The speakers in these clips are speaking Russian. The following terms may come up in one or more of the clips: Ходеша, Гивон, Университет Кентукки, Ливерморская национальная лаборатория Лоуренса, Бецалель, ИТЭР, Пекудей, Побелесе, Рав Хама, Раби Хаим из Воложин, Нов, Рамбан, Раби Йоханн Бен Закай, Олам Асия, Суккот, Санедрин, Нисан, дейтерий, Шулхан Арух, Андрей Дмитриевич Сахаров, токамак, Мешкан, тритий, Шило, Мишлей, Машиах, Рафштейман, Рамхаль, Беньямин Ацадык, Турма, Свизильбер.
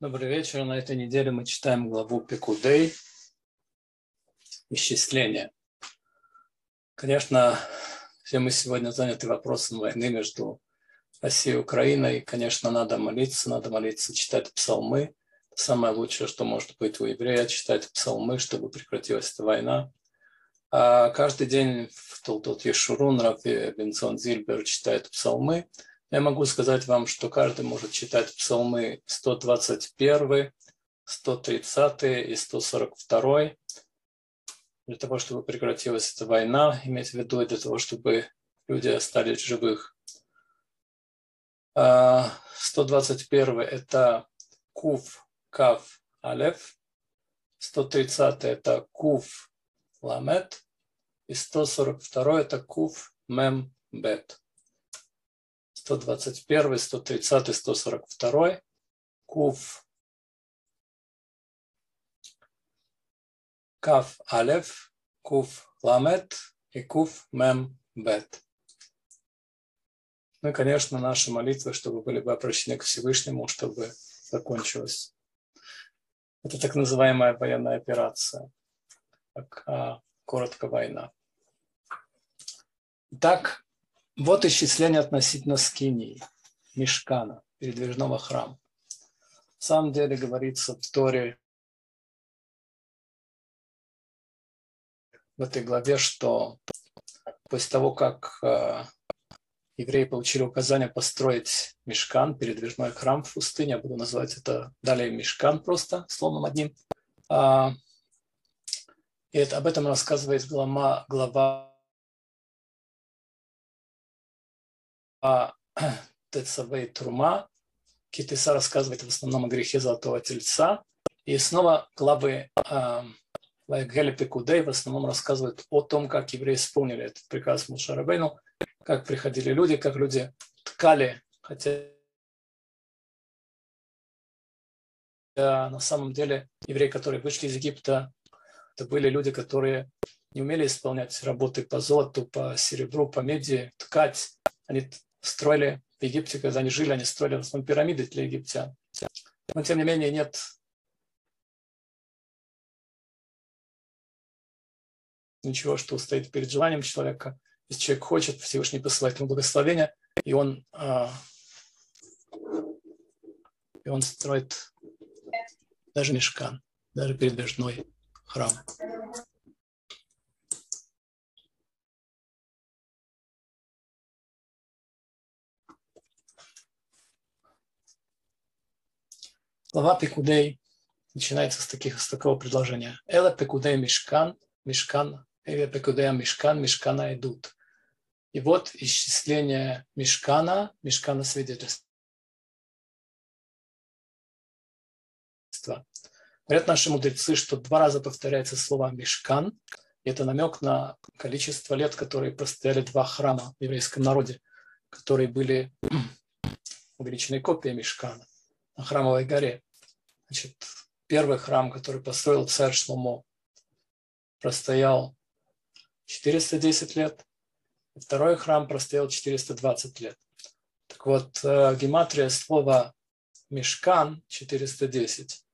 Добрый вечер. На этой неделе мы читаем главу Пекудей «Исчисление». Конечно, все мы сегодня заняты вопросом войны между Россией и Украиной. И, конечно, надо молиться, читать псалмы. Самое лучшее, что может быть у еврея, читать псалмы, чтобы прекратилась эта война. А каждый день в Тулдот-Ешурун Рафи Бенсон Зильбер читает псалмы. Я могу сказать вам, что каждый может читать псалмы 121, 130 и 142 для того, чтобы прекратилась эта война, иметь в виду, для того, чтобы люди остались живых. 121 – это Куф, Кав, Алеф, 130 – это Куф, Ламет, и 142 – это Куф, Мем, Бет. 121, 130, 142, Куф, Каф, Алеф, Куф, Ламет и Куф, Мем, Бет. Ну и, конечно, наши молитвы, чтобы были бы обращены к Всевышнему, чтобы закончилась это так называемая военная операция, коротко война. Итак, вот исчисление относительно скинии, мешкана, передвижного храма. На самом деле говорится в Торе, в этой главе, что после того, как евреи получили указание построить мешкан, передвижной храм в пустыне, я буду называть это далее мешкан просто, словом одним. И об этом рассказывает глава Тецабей Турма. Китеса рассказывает в основном о грехе Золотого Тельца. И снова главы Лайгеля Пекудей в основном рассказывают о том, как евреи исполнили этот приказ Моше Рабейну, как приходили люди, как люди ткали, хотя на самом деле евреи, которые вышли из Египта, это были люди, которые не умели исполнять работы по золоту, по серебру, по меди, ткать. Они строили в Египте, когда они жили, они строили в основном пирамиды для египтян. Но, тем не менее, нет ничего, что стоит перед желанием человека. Если человек хочет, Всевышний посылает ему благословение, и он строит даже мешкан, даже передвижной храм. Глава Пекудей начинается с такого предложения. «Эла Пекудей Мишкан, Мишкан, Эла Пекудей Мишкан, Мишкана идут». И вот исчисление Мишкана, Мишкана свидетельства. Говорят наши мудрецы, что 2 раза повторяется слово «мишкан». И это намек на количество лет, которые простояли 2 храма в еврейском народе, которые были увеличены копией Мишкана на Храмовой горе. Значит, первый храм, который построил царь Шломо, простоял 410 лет. Второй храм простоял 420 лет. Так вот, гематрия слова «мешкан» 410,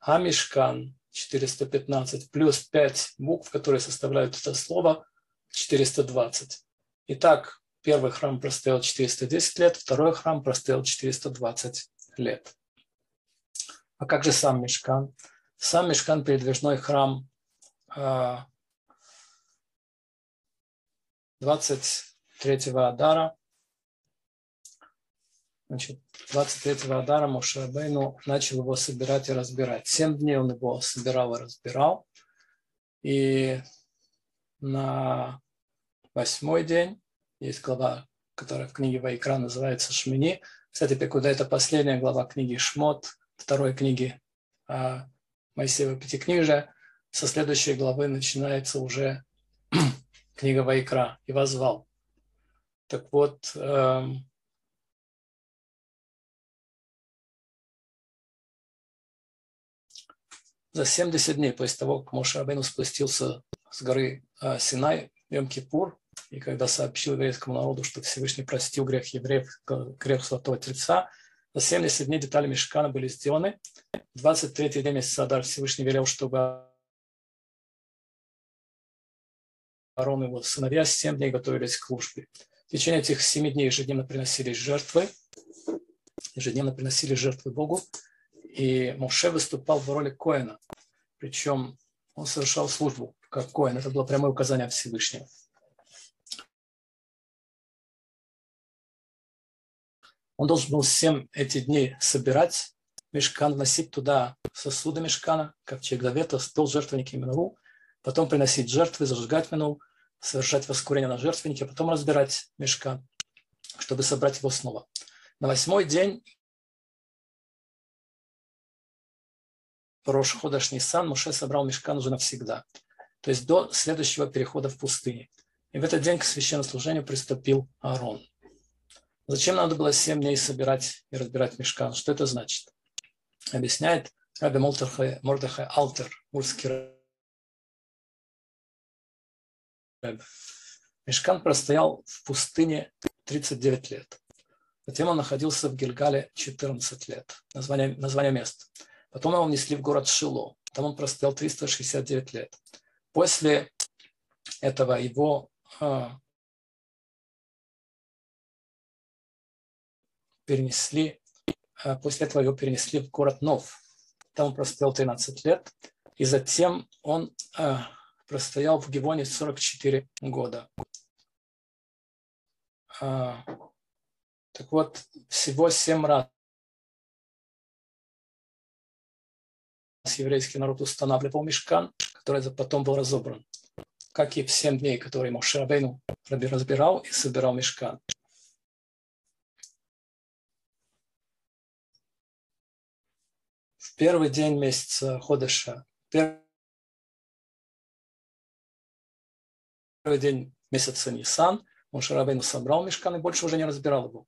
а «мешкан» 415, плюс 5 букв, которые составляют это слово, 420. Итак, первый храм простоял 410 лет, второй храм простоял 420 лет. А как же сам мешкан? Сам мешкан, передвижной храм, 23-го Адара. Значит, 23-го Адара Моше Рабейну начал его собирать и разбирать. 7 дней он его собирал и разбирал. И на 8-й день есть глава, которая в книге Вайкра называется Шмини. Кстати, Пекудей – это последняя глава книги Шмот, второй книги Моисеева Пятикнижия. Со следующей главы начинается уже книга Вайкра и Возвал. Так вот, за 70 дней после того, как Моше Рабейну спустился с горы Синай, Йом-Кипур, и когда сообщил еврейскому народу, что Всевышний простил грех евреев, грех Золотого Тельца, 70 дней детали мешкана были сделаны. 23-й день месяца Адар Всевышний велел, чтобы Аарон и его сыновья 7 дней готовились к службе. В течение этих 7 дней ежедневно приносили жертвы Богу. И Моше выступал в роли Коэна. Причем он совершал службу как Коэн. Это было прямое указание Всевышнего. Он должен был 7 эти дней собирать мешкан, вносить туда сосуды мешкана, ковчег завета, стол, жертвенники и минору, потом приносить жертвы, зажигать минору, совершать воскурение на жертвеннике, а потом разбирать мешкан, чтобы собрать его снова. На 8-й день Рош Ходеш Нисан Моше собрал мешкан уже навсегда, то есть до следующего перехода в пустыню. И в этот день к священнослужению приступил Аарон. Зачем надо было 7 дней собирать и разбирать мешкан? Что это значит? Объясняет Рабби Мордехай Алтер, урский рабби. Мешкан простоял в пустыне 39 лет. Затем он находился в Гильгале 14 лет. Название мест. Потом его внесли в город Шило. Там он простоял 369 лет. После этого его перенесли в город Нов. Там он простоял 13 лет. И затем он простоял в Гивоне 44 года. Так вот, всего 7 раз еврейский народ устанавливал мешкан, который потом был разобран. Как и в 7 дней, которые Моше Рабейну разбирал и собирал мешкан. Первый день месяца Ходеша, первый день месяца Нисан, Моше Рабейну собрал мешкан и больше уже не разбирал его.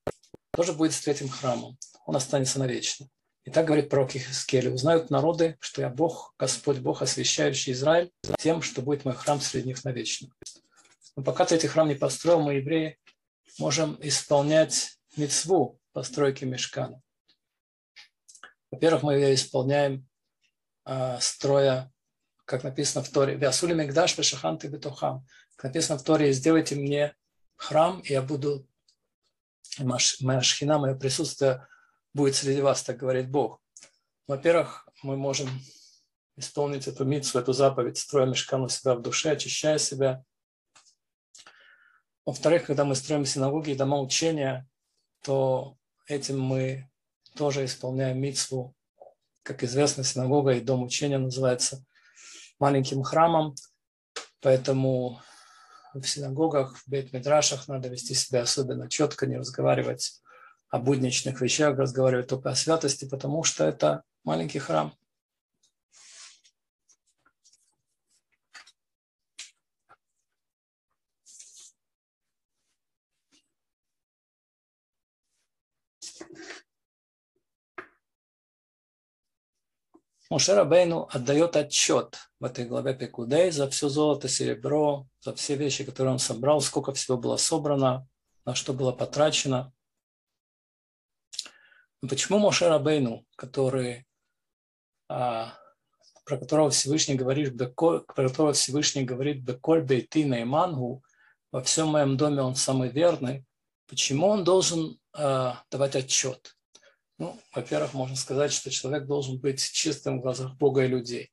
Тоже будет с третьим храмом, он останется навечно. И так говорит пророк Ихискель: узнают народы, что я Бог, Господь Бог, освящающий Израиль тем, что будет мой храм среди них навечно. Но пока третий храм не построил, мы, евреи, можем исполнять мицву постройки мешкана. Во-первых, мы ее исполняем, строя, как написано в Торе, «Вясули мигдаш вешаханты бетухам», как написано в Торе: «Сделайте мне храм, и я буду, моя шхина, мое присутствие будет среди вас», так говорит Бог. Во-первых, мы можем исполнить эту мицву, эту заповедь, строя мешкан у себя в душе, очищая себя. Во-вторых, когда мы строим синагоги и дома учения, то этим мы тоже исполняя мицву. Как известно, синагога и дом учения называется маленьким храмом, поэтому в синагогах, в бейт-мидрашах надо вести себя особенно четко, не разговаривать о будничных вещах, разговаривать только о святости, потому что это маленький храм. Моше Рабейну отдает отчет в этой главе Пекудей за все золото, серебро, за все вещи, которые он собрал, сколько всего было собрано, на что было потрачено. Почему Моше Рабейну, про которого Всевышний говорит, «Беколь бейти наимангу», во всем моем доме он самый верный, почему он должен давать отчет? Ну, во-первых, можно сказать, что человек должен быть чистым в глазах Бога и людей.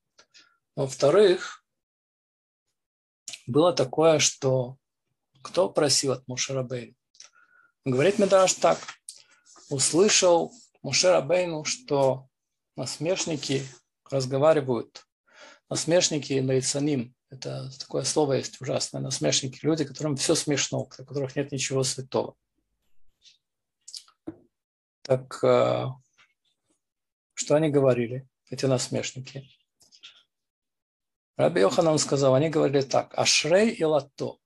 Во-вторых, было такое, что кто просил от Моше Рабейну? Говорит Мидраш так: услышал Моше Рабейну, что насмешники разговаривают. Насмешники наицаним. Это такое слово есть ужасное. Насмешники — люди, которым все смешно, у которых нет ничего святого. Так что они говорили, эти насмешники? Раби Йоханн сказал, они говорили так: «Ашрей и лато»,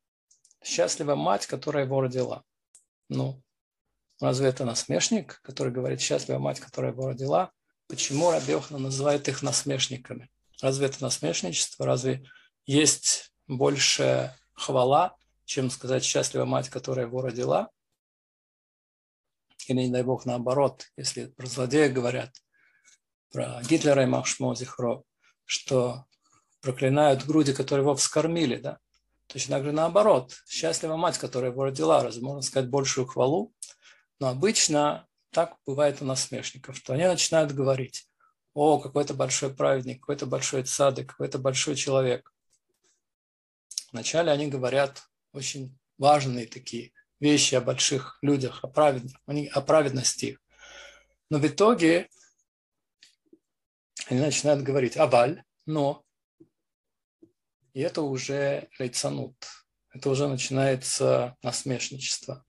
«счастлива мать, которая его родила». Ну, разве это насмешник, который говорит «счастлива мать, которая его родила»? Почему Раби Йоханн называет их насмешниками? Разве это насмешничество? Разве есть больше хвала, чем сказать «счастлива мать, которая его родила»? или, не дай бог, наоборот, если про злодея говорят, про Гитлера и Махшмо Зихро, что проклинают груди, которые его вскормили, да? Точно так же наоборот, счастлива мать, которая его родила, разве можно сказать большую хвалу? Но обычно так бывает у насмешников, что они начинают говорить: о, какой-то большой праведник, какой-то большой цадык, какой-то большой человек. Вначале они говорят очень важные такие вещи о больших людях, о праведных, о праведности их. Но в итоге они начинают говорить: аваль, но. И это уже лейцанут, это уже начинается насмешничество.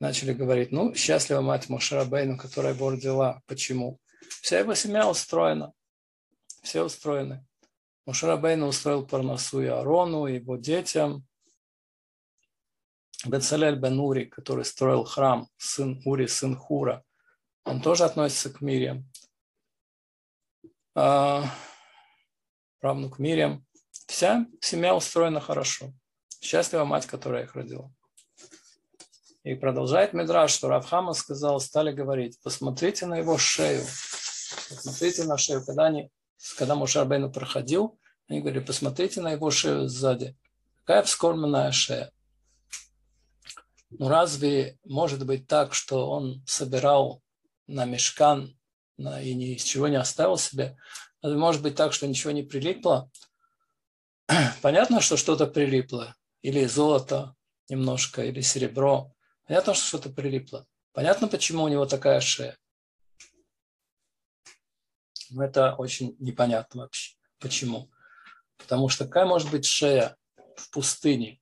Начали говорить: ну, счастлива мать Моше Рабейну, которая его родила. Почему? Вся его семья устроена, все устроены. Моше Рабейну устроил парнасу и Арону, и его детям. Бецалель бен Ури, который строил храм, сын Ури, сын Хура, он тоже относится к Мириам. Правнук Мириам. Вся семья устроена хорошо. Счастлива мать, которая их родила. И продолжает мидраш, что Рав Хама сказал, стали говорить: посмотрите на его шею. Посмотрите на шею. Когда Моше Рабейну проходил, они говорили: посмотрите на его шею сзади. Какая вскормленная шея. Ну разве может быть так, что он собирал на мешкан и ни из чего не оставил себе? Разве может быть так, что ничего не прилипло? Понятно, что что-то прилипло, или золото немножко, или серебро. Понятно, что что-то прилипло. Понятно, почему у него такая шея. Но это очень непонятно вообще. Почему? Потому что какая может быть шея в пустыне?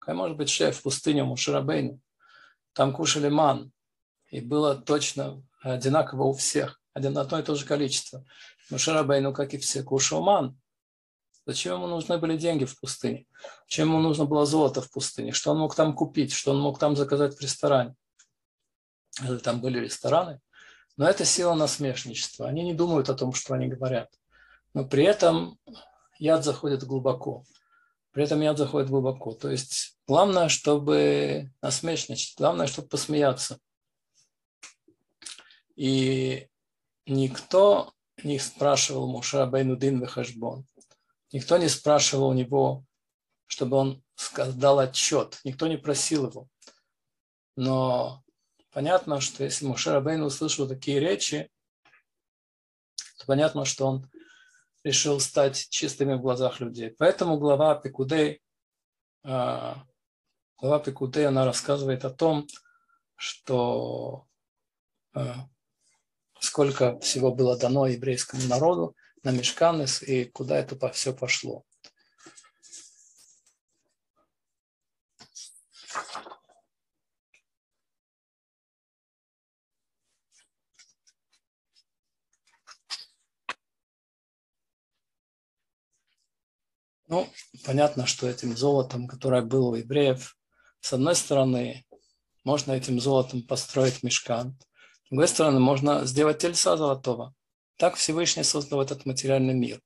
Какая может быть шея в пустыне у Моше Рабейну? Там кушали ман, и было точно одинаково у всех, одно и то же количество. Моше Рабейну, как и все, кушал ман. Зачем ему нужны были деньги в пустыне? Зачем ему нужно было золото в пустыне? Что он мог там купить? Что он мог там заказать в ресторане? Там были рестораны. Но это сила насмешничества. Они не думают о том, что они говорят. Но при этом яд заходит глубоко. То есть главное, чтобы насмешничать. Главное, чтобы посмеяться. И никто не спрашивал Моше Рабейну дин ве-хешбон. Никто не спрашивал у него, чтобы он дал отчет. Никто не просил его. Но понятно, что если Моше Рабейну услышал такие речи, то понятно, что он решил стать чистыми в глазах людей. Поэтому глава Пекудей, она рассказывает о том, что сколько всего было дано еврейскому народу на мишкан и куда это все пошло. Ну, понятно, что этим золотом, которое было у евреев, с одной стороны, можно этим золотом построить мишкан, с другой стороны, можно сделать тельца золотого. Так Всевышний создал этот материальный мир.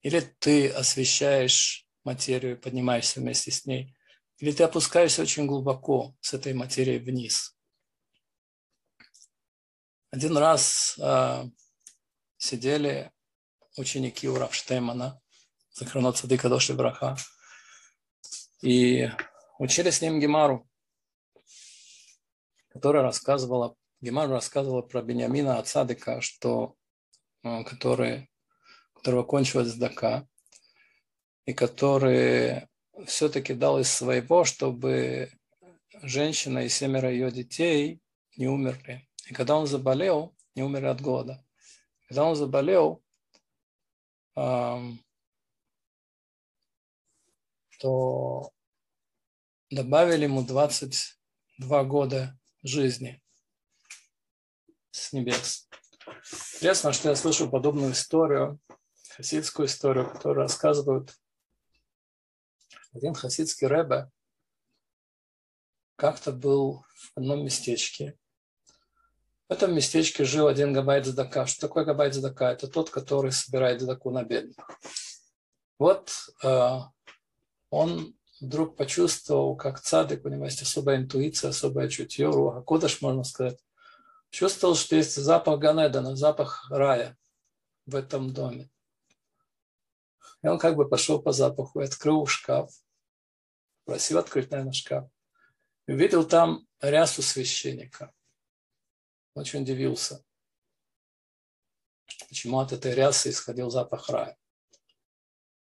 Или ты освещаешь материю, поднимаешься вместе с ней, или ты опускаешься очень глубоко с этой материей вниз. Один раз сидели ученики у Рафштеймана, Захронот Цадыка Дошли Браха, и учили с ним Гемару, которая рассказывала, Гемара рассказывала про Беньямина Ацадыка, которого кончилась сдака, и который все-таки дал из своего, чтобы женщина и 7 ее детей не умерли. И когда он заболел, не умерли от голода. Когда он заболел, то добавили ему 22 года жизни с небес. Интересно, что я слышал подобную историю, хасидскую историю, которую рассказывают один хасидский ребе. Как-то был в одном местечке. В этом местечке жил один габай цдака. Что такое габай цдака? Это тот, который собирает цдаку на бедных. Вот он вдруг почувствовал, как цадык, у него есть особая интуиция, особое чутье, руаха кодеш, можно сказать, чувствовал, что есть запах Ганедана, запах рая в этом доме. И он как бы пошел по запаху и открыл шкаф, просил открыть, наверное, шкаф. И увидел там рясу священника. Очень удивился, почему от этой рясы исходил запах рая.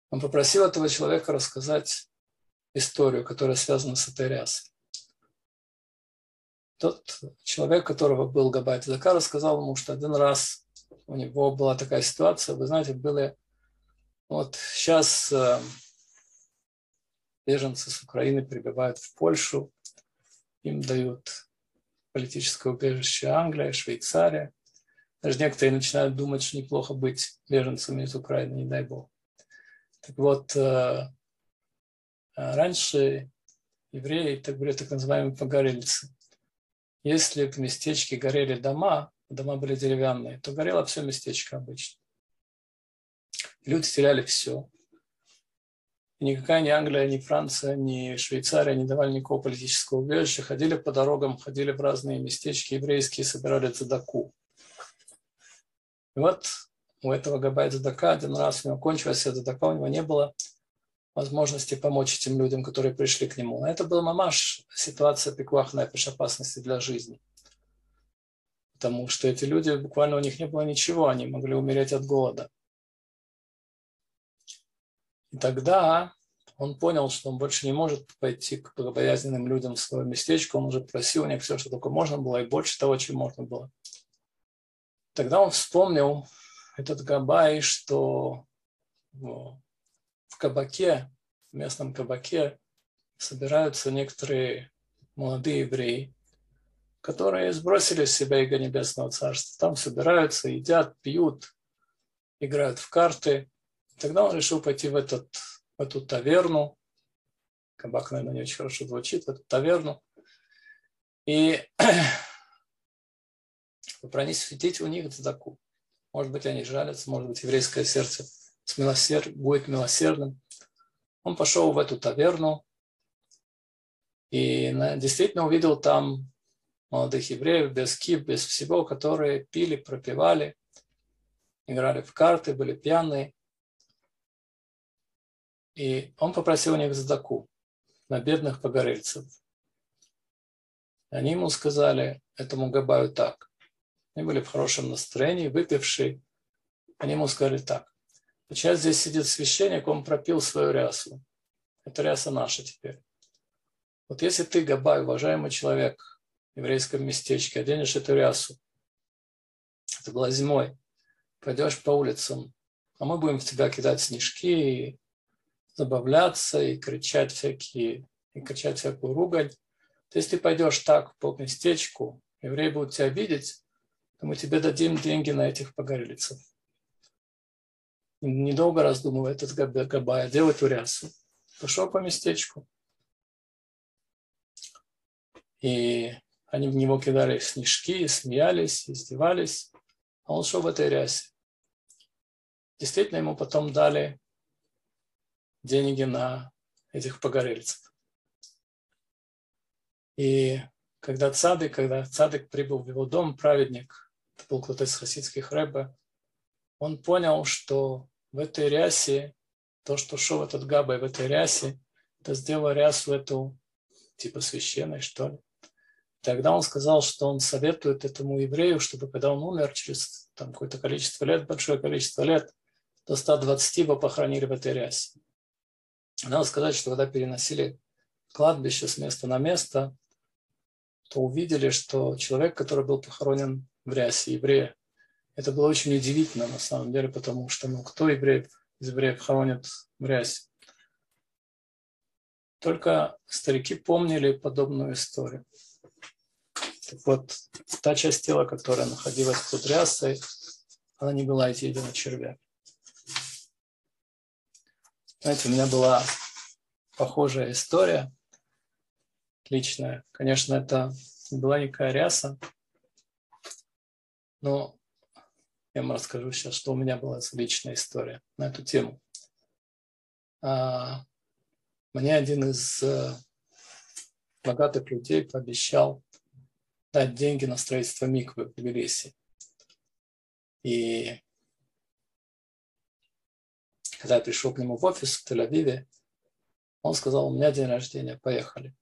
Он попросил этого человека рассказать историю, которая связана с этой рясой. Тот человек, которого был Габай Тезака, рассказал ему, что один раз у него была такая ситуация. Вы знаете, были вот сейчас беженцы с Украины прибывают в Польшу, им дают политическое убежище Англия, Швейцария. Даже некоторые начинают думать, что неплохо быть беженцами из Украины, не дай бог. Так вот, раньше евреи так были так называемые погорельцы. Если в местечке горели дома, дома были деревянные, то горело все местечко обычно. Люди теряли все. И никакая ни Англия, ни Франция, ни Швейцария не давали никакого политического убежища. Ходили по дорогам, ходили в разные местечки еврейские, собирали цедаку. И вот у этого Габая Цедака один раз у него кончилась цедака, у него не было возможности помочь этим людям, которые пришли к нему. Это была мамаш ситуация пикуахная, пеш опасности для жизни. Потому что эти люди, буквально у них не было ничего, они могли умереть от голода. И тогда он понял, что он больше не может пойти к богобоязненным людям в свое местечко, он уже просил у них все, что только можно было, и больше того, чем можно было. Тогда он вспомнил, этот Габай, что в кабаке, в местном кабаке собираются некоторые молодые евреи, которые сбросили с себя иго Небесного Царства. Там собираются, едят, пьют, играют в карты. Тогда он решил пойти в эту таверну, кабак, наверное, не очень хорошо звучит, в эту таверну, и попросить у них цедаку. Может быть, они жалятся, может быть, еврейское сердце будет милосердным. Он пошел в эту таверну и действительно увидел там молодых евреев без кип, без всего, которые пили, пропивали, играли в карты, были пьяные. И он попросил у них цедаку на бедных погорельцев. Они ему сказали, этому Габаю, так. Они были в хорошем настроении, выпившие. Они ему сказали так. Сейчас здесь сидит священник, он пропил свою рясу. Это ряса наша теперь. Вот если ты, Габай, уважаемый человек в еврейском местечке, оденешь эту рясу, это была зимой, пойдешь по улицам, а мы будем в тебя кидать снежки, и забавляться, и кричать всякую ругань. То есть ты пойдешь так по местечку, евреи будут тебя видеть, то мы тебе дадим деньги на этих погорельцев. Недолго раздумывая, этот Габай одел эту рясу, пошел по местечку. И они в него кидали снежки, смеялись, издевались, а он шел в этой рясе. Действительно, ему потом дали деньги на этих погорельцев. И когда цадык прибыл в его дом, праведник, это был кто-то из хасидских рэбе, он понял, что в этой рясе, то, что шел этот Габай в этой рясе, это сделало рясу эту, типа священной, что ли. Тогда он сказал, что он советует этому еврею, чтобы когда он умер, через там, какое-то количество лет, большое количество лет, до 120 его похоронили в этой рясе. Надо сказать, что когда переносили кладбище с места на место, то увидели, что человек, который был похоронен в рясе, еврея, это было очень удивительно на самом деле, потому что ну, кто из евреев хоронит в рясе? Только старики помнили подобную историю. Так вот, та часть тела, которая находилась под рясой, она не была изъедена червя. Знаете, у меня была похожая история. Личная. Конечно, это была некая ряса, но я вам расскажу сейчас, что у меня была личная история на эту тему. У Мне один из богатых людей пообещал дать деньги на строительство миквы в Побелесе. И когда я пришел к нему в офис в Тель-Авиве, он сказал: у меня день рождения, поехали.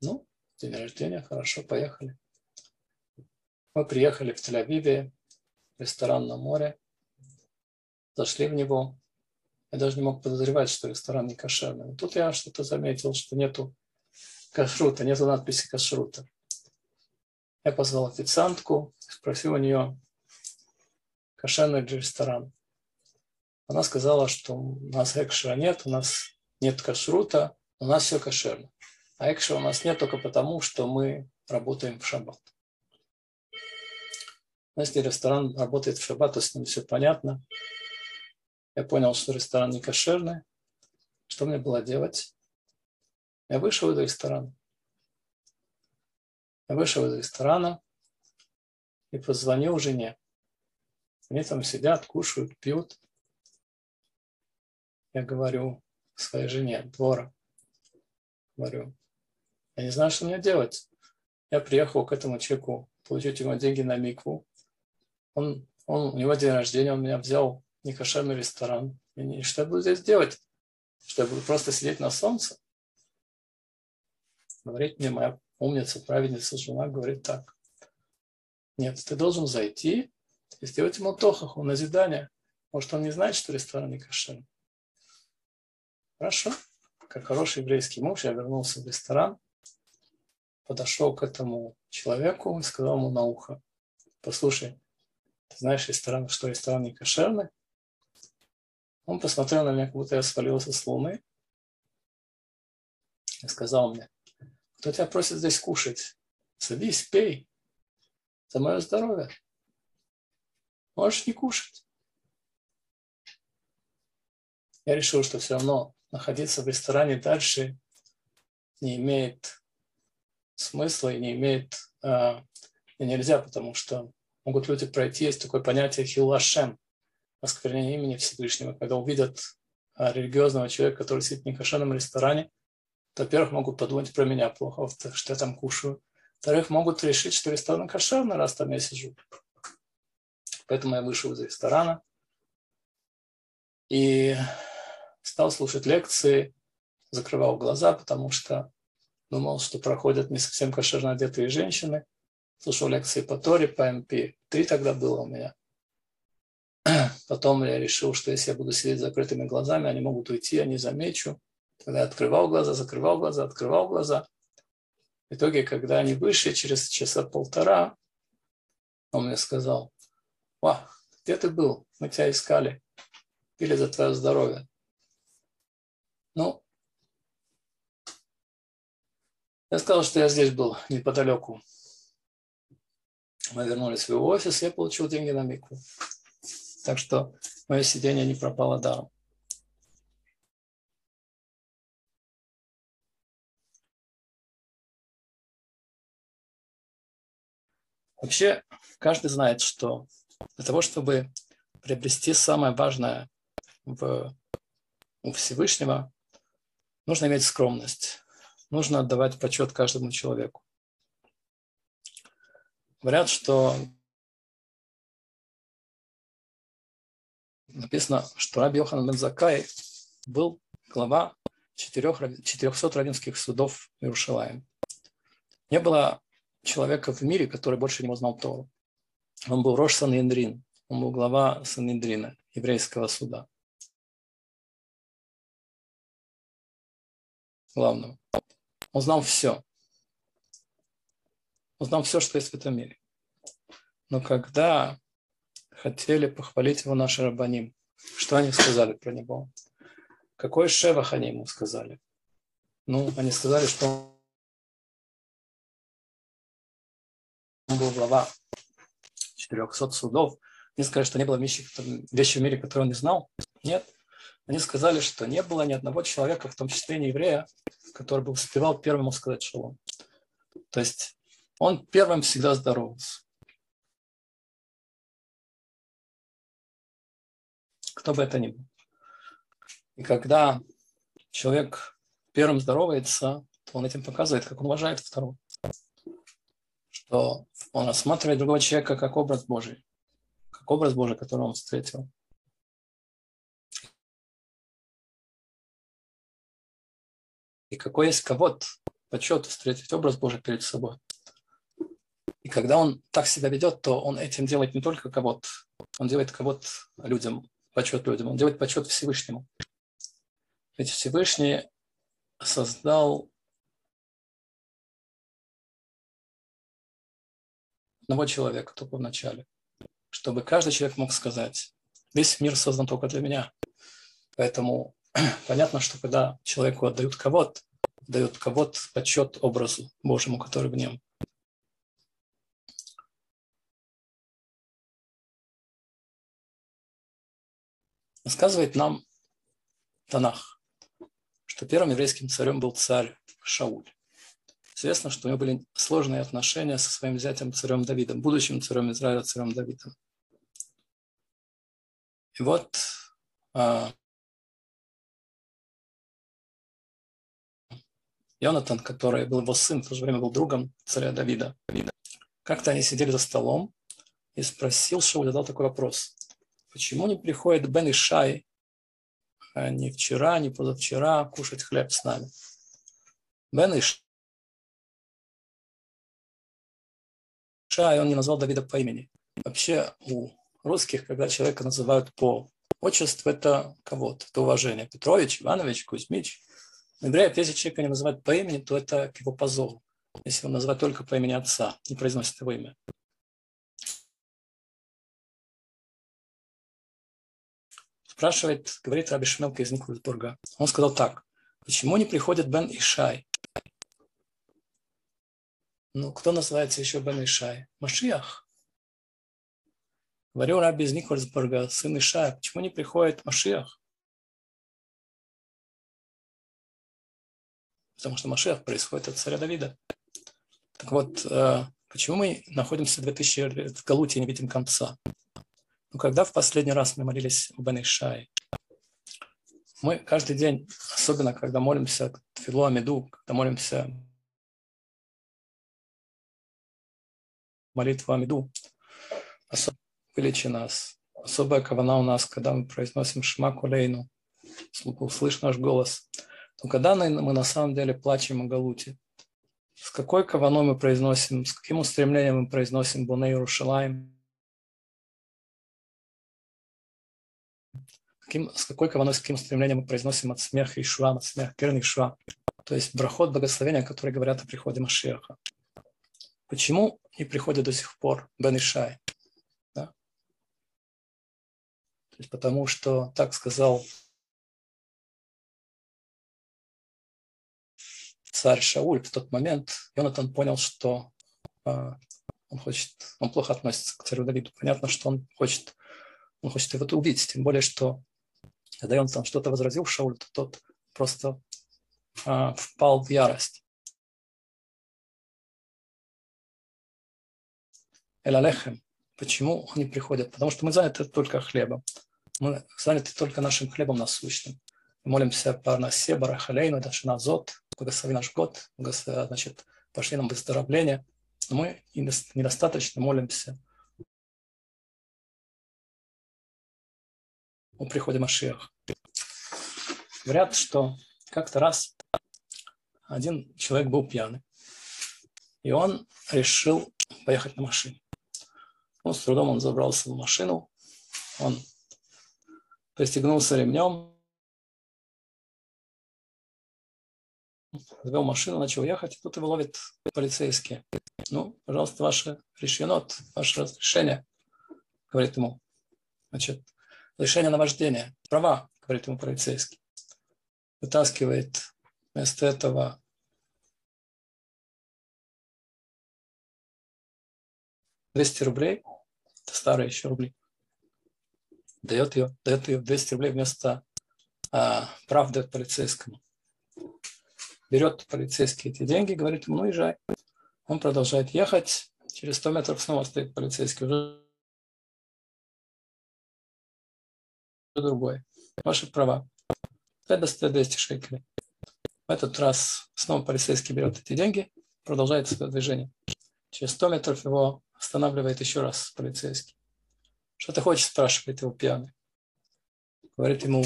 Ну, день рождения, хорошо, поехали. Мы приехали в Тель-Авиве, ресторан «На море», зашли в него. Я даже не мог подозревать, что ресторан не кошерный. Но тут я что-то заметил, что нету кашрута, нету надписи кашрута. Я позвал официантку, спросил у нее, кошерный ли ресторан. Она сказала, что у нас экшера нет, у нас нет кашрута, у нас все кошерно. А экшера у нас нет только потому, что мы работаем в шаббат. Но если ресторан работает в шаббат, то с ним все понятно. Я понял, что ресторан не кошерный. Что мне было делать? Я вышел из ресторана. Я вышел из ресторана и позвонил жене. Они там сидят, кушают, пьют. Я говорю своей жене, Двора, говорю, я не знаю, что мне делать. Я приехал к этому человеку, получить ему деньги на микву. У него день рождения, он меня взял в некошерный ресторан. И что я буду здесь делать? Что я буду просто сидеть на солнце? Говорит мне моя умница, праведница, жена, говорит так. Нет, ты должен зайти и сделать ему тохаху, назидание. Может, он не знает, что ресторан не кошерный. Хорошо. Как хороший еврейский муж, я вернулся в ресторан, подошел к этому человеку и сказал ему на ухо: послушай, ты знаешь, ресторан, что ресторан не кошерный? Он посмотрел на меня, как будто я свалился с луны, и сказал мне: кто тебя просит здесь кушать? Садись, пей. За мое здоровье. Можешь не кушать. Я решил, что все равно находиться в ресторане дальше не имеет смысла и не имеет... нельзя, потому что могут люди пройти. Есть такое понятие хилашем, осквернение имени Всевышнего. Когда увидят религиозного человека, который сидит в некошерном ресторане, то, во-первых, могут подумать про меня плохо, что я там кушаю. Во-вторых, могут решить, что ресторан кошерный, раз там я сижу. Поэтому я вышел из ресторана и стал слушать лекции, закрывал глаза, потому что думал, что проходят не совсем кошерно одетые женщины. Слушал лекции по Торе, по МП-3 тогда было у меня. Потом я решил, что если я буду сидеть с закрытыми глазами, они могут уйти, я не замечу. Тогда я открывал глаза, закрывал глаза, открывал глаза. В итоге, когда они вышли, через часа полтора, он мне сказал: «Ва, где ты был? Мы тебя искали. Пили за твое здоровье». Ну, я сказал, что я здесь был, неподалеку. Мы вернулись в его офис, я получил деньги на микву. Так что мое сидение не пропало даром. Вообще, каждый знает, что для того, чтобы приобрести самое важное у Всевышнего, нужно иметь скромность, нужно отдавать почет каждому человеку. Говорят, что написано, что Раби Йоханн Бен Закай был глава 400 раввинских судов в Иерушалайме. Не было человека в мире, который больше не узнал Тору. Он был Рош Санедрин, он был глава Санедрина, еврейского суда. Главного. Он знал все. Он знал все, что есть в этом мире. Но когда хотели похвалить его наши рабаним, что они сказали про него? Какой шевах они ему сказали? Ну, они сказали, что он был глава 400 судов. Они сказали, что не было вещи в мире, которые он не знал. Нет. Они сказали, что не было ни одного человека, в том числе не еврея, который бы успевал первому сказать шалом. То есть он первым всегда здоровался. Кто бы это ни был. И когда человек первым здоровается, то он этим показывает, как он уважает второго. Что он рассматривает другого человека как образ Божий. Как образ Божий, который он встретил. И какой есть кавод, почет встретить образ Божий перед собой. И когда он так себя ведет, то он этим делает не только кавод, он делает кавод людям, почет людям, он делает почет Всевышнему. Ведь Всевышний создал одного человека только в начале, чтобы каждый человек мог сказать: весь мир создан только для меня. Поэтому понятно, что когда человеку отдают кавод почет образу Божьему, который в нем. Рассказывает нам Танах, что первым еврейским царем был царь Шауль. Известно, что у него были сложные отношения со своим зятем царем Давидом, будущим царем Израиля царем Давидом. И вот Йонатан, который был его сын, в то же время был другом царя Давида. Как-то они сидели за столом, и спросил Шауль, задал такой вопрос: почему не приходит Бен Ишай ни вчера, ни позавчера кушать хлеб с нами? Бен Ишай, он не назвал Давида по имени. Вообще у русских, когда человека называют по отчеству, это кого-то, это уважение. Петрович, Иванович, Кузьмич. Евреев, если человека не называют по имени, то это его позор. Если он называет только по имени отца, не произносит его имя. Спрашивает, говорит Раби Шмелке из Никольсбурга. Он сказал так: почему не приходит Бен Ишай? Ну, кто называется еще Бен Ишай? Машиах. Говорил Раби из Никольсбурга, сын Ишая, почему не приходит Машиах? Потому что Машиах происходит от царя Давида. Так вот, почему мы находимся 2000 лет в Галуте и не видим конца? Но когда в последний раз мы молились о Бен Ишае? Мы каждый день, особенно когда молимся к Тфилу Амиду, когда молимся молитву Амиду, вылечи нас. Особая кавана у нас, когда мы произносим Шма Колейну, услышь наш голос. Но когда мы на самом деле плачем о Галуте, с какой каваной мы произносим, с каким устремлением мы произносим Боней Рушалаем, с какой каваной, с каким стремлением мы произносим от смеха Ишуа, от смеха Керн Ишуа, то есть брахот благословения, которые говорят о приходе Машиаха. Почему не приходит до сих пор Бен Ишай? Да? То есть потому что так сказал царь Шауль в тот момент, Йонатан понял, что он плохо относится к царю Давиду. Понятно, что он хочет его убить, тем более, что когда он там что-то возразил Шаулю, то тот просто впал в ярость. Эль-Алехем. Почему он не приходит? Потому что мы заняты только хлебом. Мы заняты только нашим хлебом насущным. Мы молимся Парнасе, Барахалейну, Дашиназот, благослови наш год, значит, пошли нам выздоровление. Но мы недостаточно молимся о приходе Машиаха. Говорят, что как-то раз один человек был пьяный, и он решил поехать на машине. Ну, с трудом он забрался в машину, он пристегнулся ремнем, завел машину, начал ехать, и тут его ловят полицейские. Ну, пожалуйста, ваше разрешение, говорит ему. Значит, лишение наваждения, права, говорит ему полицейский. Вытаскивает вместо этого $200, это старые еще рубли, дает ее $200 вместо прав дает полицейскому. Берет полицейский эти деньги, говорит ему, ну езжай. Он продолжает ехать, через 100 метров снова стоит полицейский, уже другой. Ваши права. 200 шекелей. В этот раз снова полицейский берет эти деньги, продолжает свое движение. Через 100 метров его останавливает еще раз полицейский. «Что ты хочешь?» – спрашивает его пьяный. Говорит ему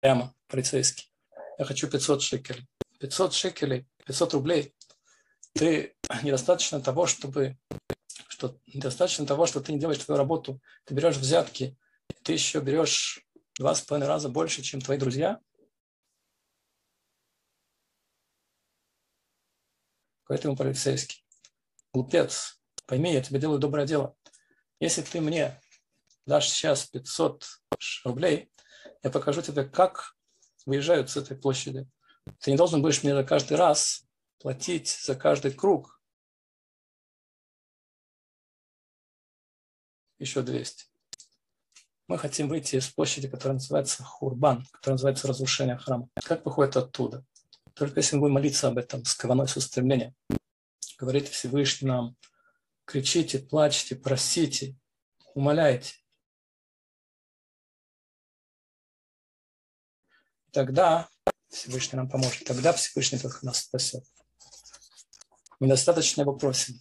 прямо полицейский: «Я хочу 500 шекелей». 500 шекелей, 500 рублей. Ты недостаточно того, что ты не делаешь твою работу. Ты берешь взятки, ты еще берешь 2,5 раза больше, чем твои друзья. Говорит ему полицейский: «Глупец, пойми, я тебе делаю доброе дело. Если ты мне дашь сейчас 500 рублей, я покажу тебе, как выезжают с этой площади. Ты не должен будешь мне за каждый раз платить за каждый круг еще 200. Мы хотим выйти из площади, которая называется Хурбан, которая называется разрушение храма. Как выходит оттуда? Только если мы будем молиться об этом с кованой, с устремлением. Говорите Всевышний нам, кричите, плачьте, просите, умоляйте. Тогда Всевышний нам поможет. Тогда Всевышний только нас спасет. Мы достаточно его просим».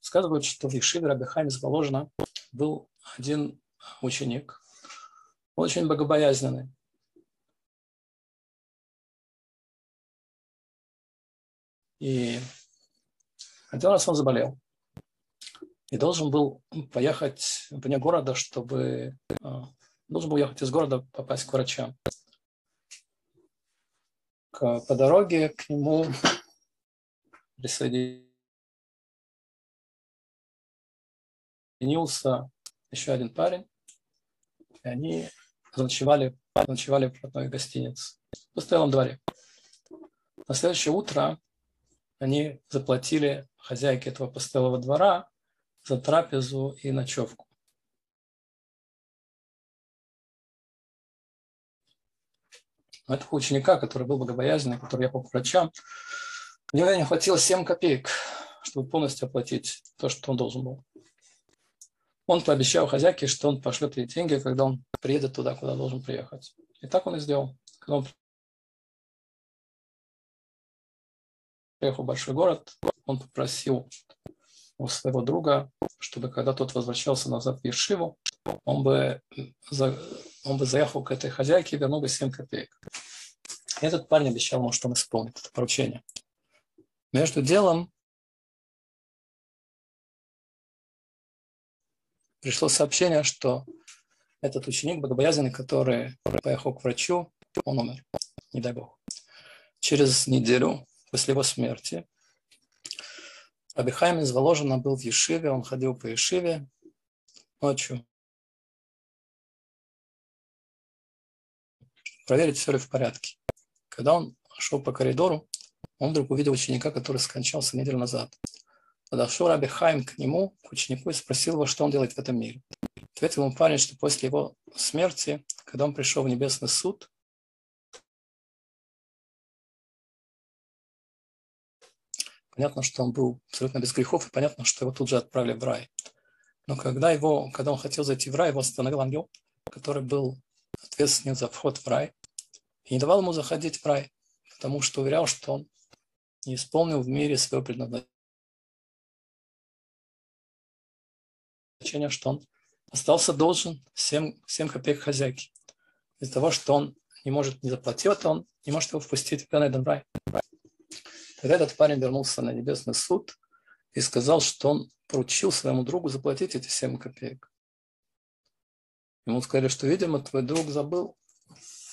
Сказывают, что в Ешиве Раби Хаим из Воложина был один ученик, очень богобоязненный. И один раз он заболел и должен был поехать вне города, чтобы... Должен был ехать из города, попасть к врачам. По дороге к нему присоединился еще один парень, и они ночевали в одной гостинице в постоялом дворе. На следующее утро они заплатили хозяйке этого постоялого двора за трапезу и ночевку. Но этого ученика, который был богобоязненный, который ехал к врачам, у него не хватило 7 копеек, чтобы полностью оплатить то, что он должен был. Он пообещал хозяйке, что он пошлет ей деньги, когда он приедет туда, куда должен приехать. И так он и сделал. Когда он приехал в большой город, он попросил у своего друга, чтобы когда тот возвращался назад в Ешиву, он бы заехал к этой хозяйке и вернул бы 7 копеек. И этот парень обещал ему, что он исполнит это поручение. Между делом пришло сообщение, что этот ученик богобоязненный, который поехал к врачу, он умер, не дай бог. Через неделю после его смерти Раби Хаим из Воложина был в Ешиве, он ходил по Ешиве ночью, проверить, все ли в порядке. Когда он шел по коридору, он вдруг увидел ученика, который скончался неделю назад. Подошел Раби Хаим к нему, к ученику, и спросил его, что он делает в этом мире. Ответил ему парень, что после его смерти, когда он пришел в небесный суд, понятно, что он был абсолютно без грехов, и понятно, что его тут же отправили в рай. Но когда он хотел зайти в рай, его остановил ангел, который был ответственен за вход в рай, и не давал ему заходить в рай, потому что уверял, что он не исполнил в мире свое предназначение, что он остался должен 7 копеек хозяйки. Из-за того, что он не заплатил это, он не может его впустить в Ганеден рай. Тогда этот парень вернулся на небесный суд и сказал, что он поручил своему другу заплатить эти 7 копеек. Ему сказали, что, видимо, твой друг забыл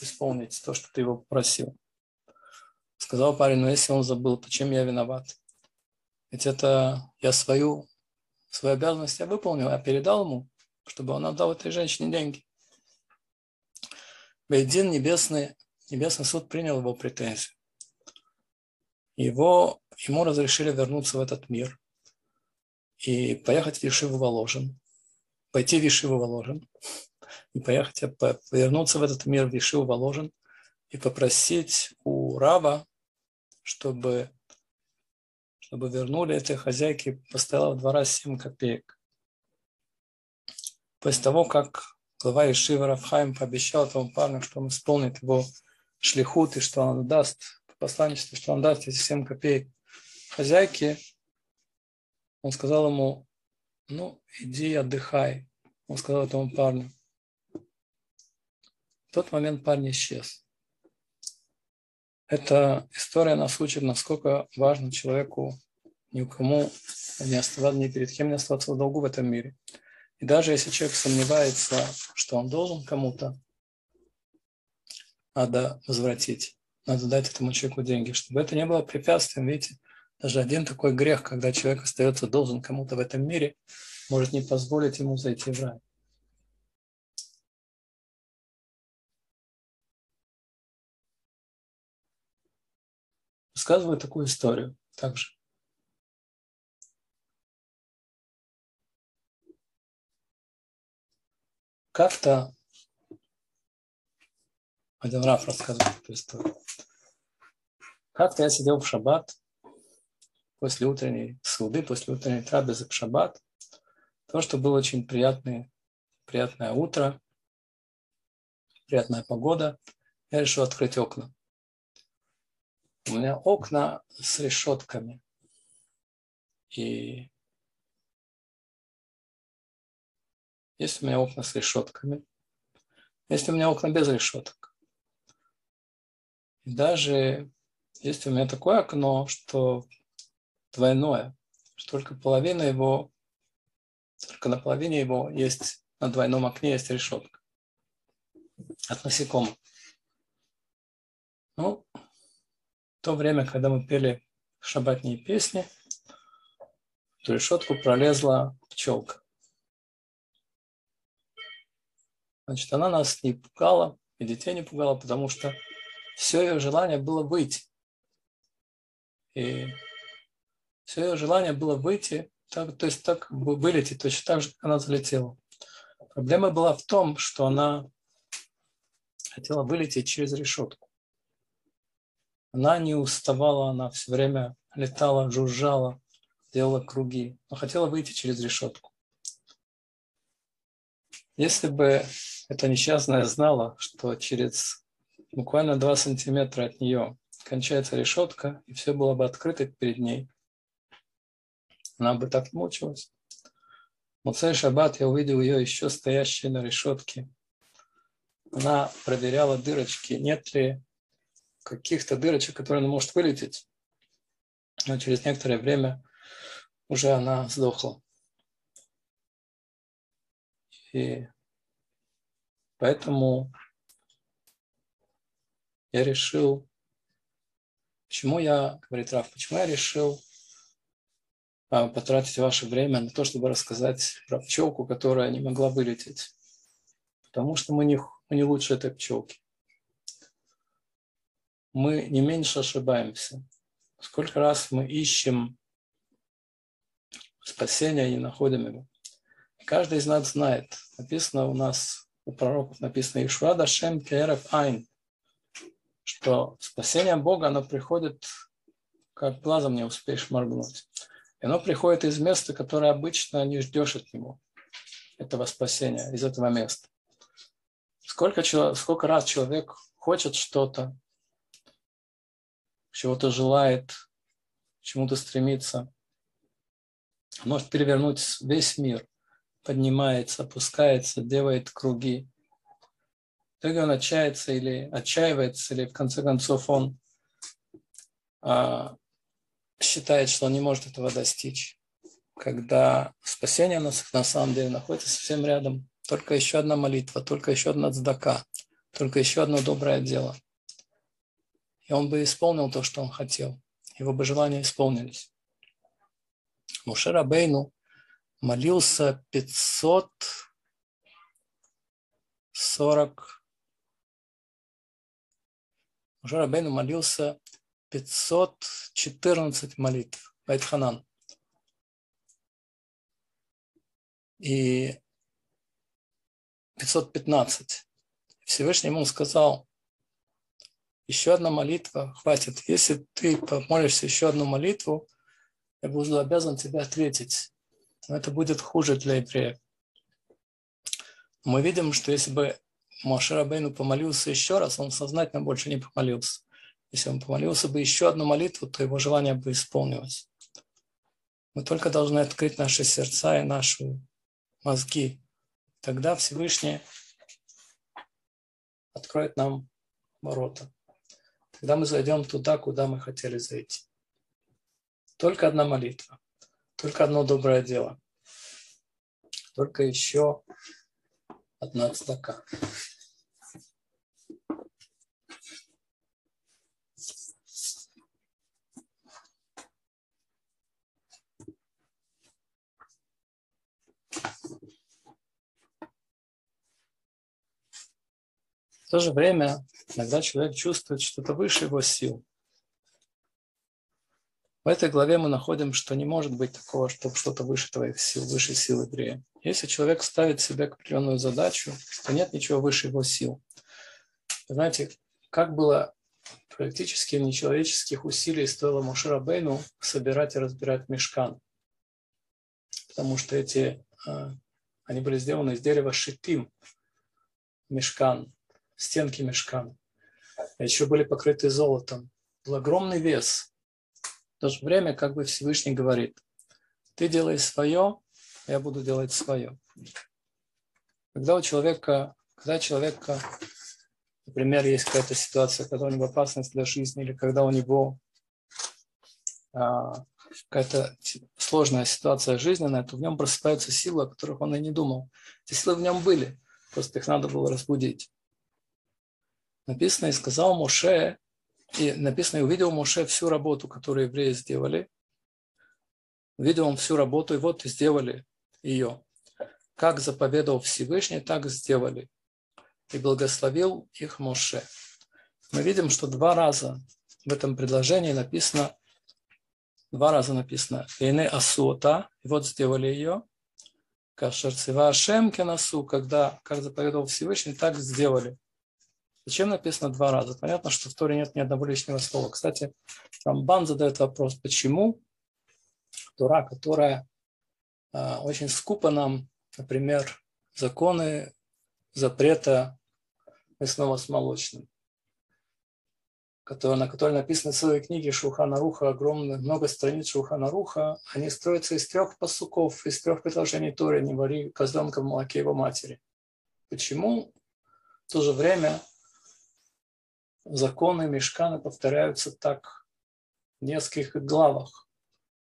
исполнить то, что ты его попросил. Сказал парень: «Ну, если он забыл, то чем я виноват? Ведь это я свою обязанность я выполнил, а передал ему, чтобы он отдал этой женщине деньги». Бейдин, небесный суд, принял его претензию. Ему разрешили вернуться в этот мир и поехать в Ешиву Воложин. Пойти в Ешиву Воложин и поехать, вернуться в этот мир в Ешиву Воложин и попросить у Рава, чтобы вернули этой хозяйке постоялого двора 7 копеек. После того, как глава Ешивы Рав Хаим пообещал этому парню, что он исполнит его шлихут, и что он даст посланничество, что он даст эти 7 копеек хозяйке. Он сказал ему: ну, иди отдыхай. Он сказал этому парню. В тот момент парень исчез. Эта история нас учит, насколько важно человеку ни у кому не оставаться, ни перед кем не оставаться в долгу в этом мире. И даже если человек сомневается, что он должен кому-то, надо возвратить, надо дать этому человеку деньги, чтобы это не было препятствием. Видите, даже один такой грех, когда человек остается должен кому-то в этом мире, может не позволить ему зайти в рай. Рассказываю такую историю также. Как-то один Раф рассказывает эту историю. Как-то я сидел в шаббат после утренней суды, после утренней трапезы в шаббат. То, что было очень приятное утро, приятная погода, я решил открыть окна. У меня окна с решетками. И есть у меня окна с решетками. Есть у меня окна без решеток. И даже есть у меня такое окно, что двойное, что только на половине его есть, на двойном окне есть решетка. От насекомых. Ну, в то время, когда мы пели шаббатные песни, в эту решетку пролезла пчелка. Значит, она нас не пугала, и детей не пугала, потому что все ее желание было выйти. И все ее желание было выйти, так вылететь, точно так же, как она залетела. Проблема была в том, что она хотела вылететь через решетку. Она не уставала, она все время летала, жужжала, делала круги, но хотела выйти через решетку. Если бы эта несчастная знала, что через буквально 2 сантиметра от нее кончается решетка, и все было бы открыто перед ней, она бы так мучилась. В Моцей шаббат я увидел ее еще стоящей на решетке. Она проверяла дырочки, нет ли каких-то дырочек, которые она может вылететь. Но через некоторое время уже она сдохла. И поэтому я решил, почему я решил потратить ваше время на то, чтобы рассказать про пчелку, которая не могла вылететь. Потому что мы не лучше этой пчелки. Мы не меньше ошибаемся. Сколько раз мы ищем спасения и не находим его. Каждый из нас знает. Написано у нас, у пророков написано, «Ишуада Шем Керев Айн», что спасение Бога, оно приходит, как глазом не успеешь моргнуть. И оно приходит из места, которое обычно не ждешь от него, этого спасения, из этого места. Сколько раз человек хочет что-то, чего-то желает, к чему-то стремится, может перевернуть весь мир, поднимается, опускается, делает круги. В итоге он отчаивается, или в конце концов он считает, что он не может этого достичь. Когда спасение у нас на самом деле находится совсем рядом, только еще одна молитва, только еще одна цдака, только еще одно доброе дело. И он бы исполнил то, что он хотел. Его бы желания исполнились. Моше Рабейну молился 514 молитв. Байтханан. И 515. Всевышний ему сказал: еще одна молитва хватит. Если ты помолишься еще одну молитву, я буду обязан тебе ответить. Но это будет хуже для евреев. мы видим, что если бы Моше Рабейну помолился еще раз, он сознательно больше не помолился. Если он помолился бы еще одну молитву, то его желание бы исполнилось. Мы только должны открыть наши сердца и наши мозги. Тогда Всевышний откроет нам ворота. Тогда мы зайдем туда, куда мы хотели зайти. Только одна молитва, только одно доброе дело, только еще одна ацдака. В то же время иногда человек чувствует что-то выше его сил. В этой главе мы находим, что не может быть такого, чтобы что-то выше твоих сил, выше сил еврея. Если человек ставит себе определенную задачу, то нет ничего выше его сил. Вы знаете, как было практически нечеловеческих усилий стоило Моше Рабейну собирать и разбирать мишкан. Потому что они были сделаны из дерева шитим, мишкан, стенки мишкан. А еще были покрыты золотом. Был огромный вес. В то же время как бы Всевышний говорит: ты делай свое, я буду делать свое. Когда у человека, например, есть какая-то ситуация, когда у него опасность для жизни, или когда у него какая-то сложная ситуация жизненная, то в нем просыпаются силы, о которых он и не думал. Эти силы в нем были, просто их надо было разбудить. Написано: и сказал Моше, и написано, и увидел Моше всю работу, которую евреи сделали. Увидел он всю работу, и вот сделали ее. Как заповедовал Всевышний, так сделали. И благословил их Моше. Мы видим, что два раза в этом предложении написано, «Эйне асуота», и вот сделали ее. «Кашер цива ашем кенасу», когда, как заповедовал Всевышний, так сделали. Зачем написано два раза? Понятно, что в Торе нет ни одного лишнего слова. Кстати, Рамбан задает вопрос, почему Тора, которая очень скупо нам, например, законы запрета мясного с молочным, на которой написаны целые книги Шулхана Аруха, огромные, много страниц Шулхана Аруха, они строятся из трех пасуков, из трех предложений Торы: «Не вари козленка в молоке его матери». Почему в то же время законы Мишкана повторяются так в нескольких главах?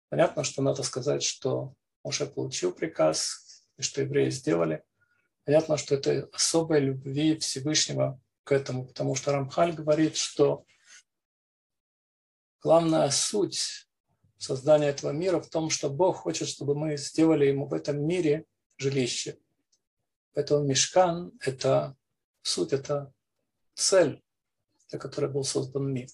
Понятно, что надо сказать, что Моше получил приказ, и что евреи сделали. Понятно, что это особая любви Всевышнего к этому, потому что Рамхаль говорит, что главная суть создания этого мира в том, что Бог хочет, чтобы мы сделали Ему в этом мире жилище. Поэтому Мишкан – это суть, это цель, для которой был создан мир.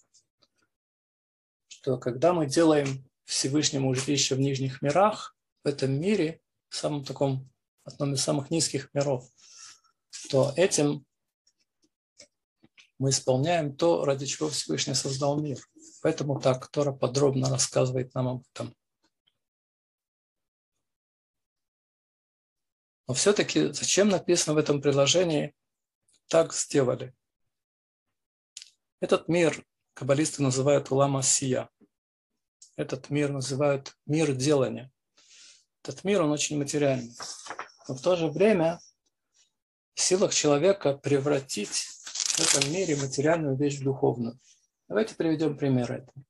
Что когда мы делаем Всевышнему жилище в нижних мирах, в этом мире, в самом таком, одном из самых низких миров, то этим мы исполняем то, ради чего Всевышний создал мир. Поэтому так Тора подробно рассказывает нам об этом. Но все-таки зачем написано в этом предложении «так сделали»? Этот мир каббалисты называют Олам Асия. Этот мир называют мир делания. Этот мир, он очень материальный. Но в то же время в силах человека превратить в этом мире материальную вещь в духовную. Давайте приведем пример этого.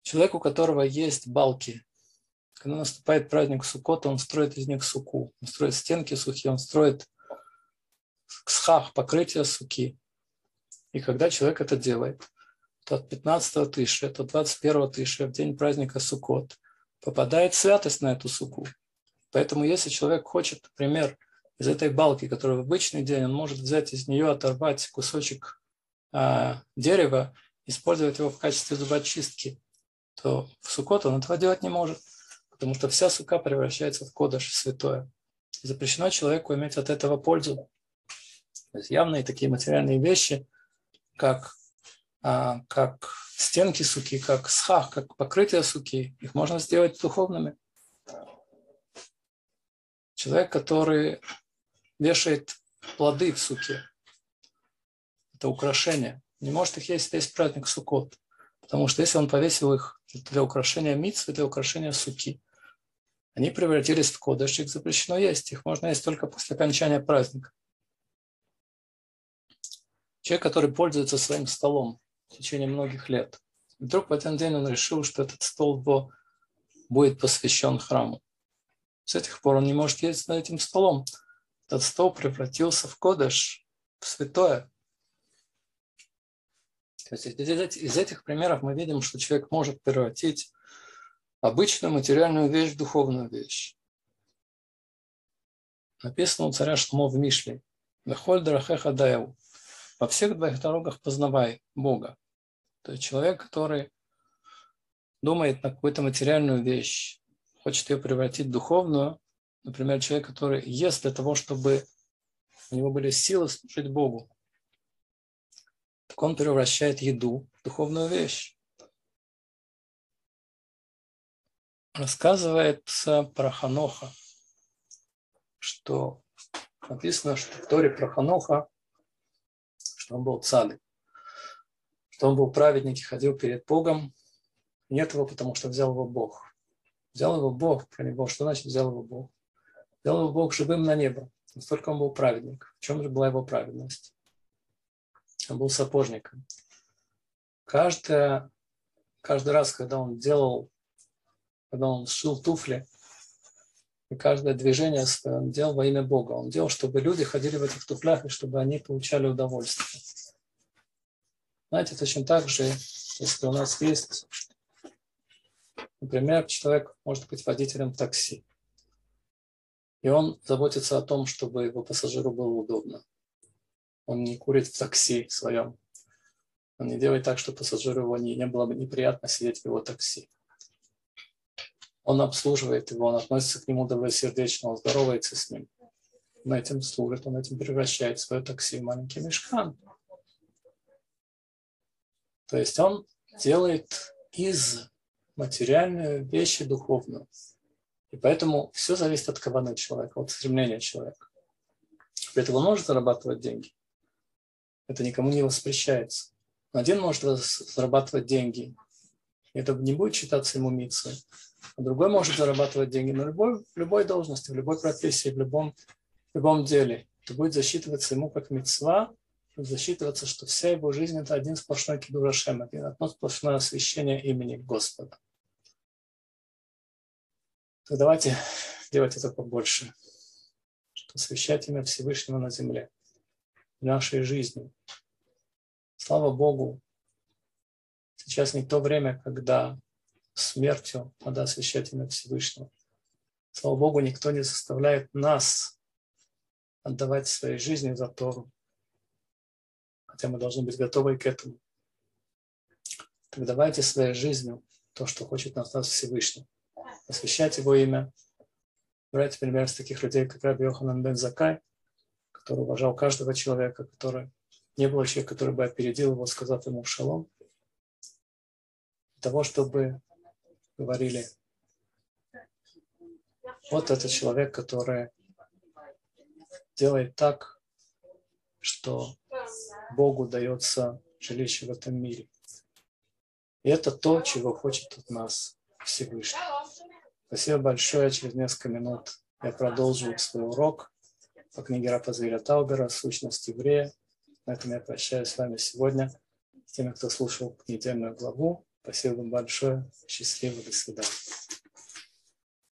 Человек, у которого есть балки, когда наступает праздник Суккот, он строит из них суку. Он строит стенки сухи, он строит схах, покрытие суки. И когда человек это делает, то от 15-го тыша, то 21-го тыша, в день праздника Суккот, попадает святость на эту суку. Поэтому если человек хочет, например, из этой балки, которая в обычный день, он может взять из нее, оторвать кусочек дерева, использовать его в качестве зубочистки, то в Суккот он этого делать не может. Потому что вся сука превращается в кодеш, в святое. И запрещено человеку иметь от этого пользу. То есть явные такие материальные вещи, как стенки суки, как схах, как покрытие суки, их можно сделать духовными. человек, который вешает плоды в суке, это украшение, не может их есть, есть праздник Суккот. Потому что если он повесил их для украшения мицвы, для украшения суки, они превратились в кодеш, их запрещено есть. Их можно есть только после окончания праздника. Человек, который пользуется своим столом в течение многих лет, вдруг в один день он решил, что этот стол будет посвящен храму. С этих пор он не может есть над этим столом. Этот стол превратился в кодеш, в святое. То есть из этих примеров мы видим, что человек может превратить обычную материальную вещь в духовную вещь. Написано у царя Шломо в Мишлей: «Вехоль дарахеха даэу». Во всех твоих дорогах познавай Бога. То есть человек, который думает на какую-то материальную вещь, хочет ее превратить в духовную, например, человек, который ест для того, чтобы у него были силы служить Богу, так он превращает еду в духовную вещь. Рассказывается про Ханоха, что написано, что в Торе про Ханоха, что он был цадик, что он был праведник и ходил перед Богом. Нет его, потому что взял его Бог. Взял его Бог про него. Что значит взял его Бог? Взял его Бог живым на небо. Настолько он был праведник. В чем же была его праведность? Он был сапожником. Каждый раз, когда он шил туфли, и каждое движение он делал во имя Бога. Он делал, чтобы люди ходили в этих туфлях, и чтобы они получали удовольствие. Знаете, точно так же, если у нас есть, например, человек может быть водителем такси, и он заботится о том, чтобы его пассажиру было удобно. Он не курит в такси своем. Он не делает так, чтобы пассажиру его не было бы неприятно сидеть в его такси. Он обслуживает его, он относится к нему добросердечно, он здоровается с ним. Он этим служит, он этим превращает свое такси в маленький мешкан. То есть он делает из материальной вещи духовную. И поэтому все зависит от каваны человека, от стремления человека. При этом он может зарабатывать деньги. Это никому не воспрещается. Но один может зарабатывать деньги. Это не будет считаться ему мицвой. А другой может зарабатывать деньги на любой должности, в любой профессии, в любом деле. Это будет засчитываться ему как мицва, будет засчитываться, что вся его жизнь – это один сплошной кидур Ашем, одно сплошное освящение имени Господа. Так давайте делать это побольше. Освящать имя Всевышнего на земле, в нашей жизни. Слава Богу, сейчас не то время, когда смертью надо освящать имя Всевышнего. Слава Богу, никто не заставляет нас отдавать своей жизни за Тору, хотя мы должны быть готовы к этому. Так давайте своей жизнью то, что хочет нас Всевышний, освящать Его имя. Брать пример с таких людей, как Раби Йоханн Бен Закай, который уважал каждого человека, который не был человек, который бы опередил его, сказав ему шалом, для того, чтобы говорили: вот этот человек, который делает так, что Богу дается жилище в этом мире. И это то, чего хочет от нас Всевышний. Спасибо большое. Через несколько минут я продолжу свой урок по книге Рафа Таубера «Сущность еврея». На этом я прощаюсь с вами сегодня. С теми, кто слушал недельную главу, спасибо вам большое. Счастливо. До свидания.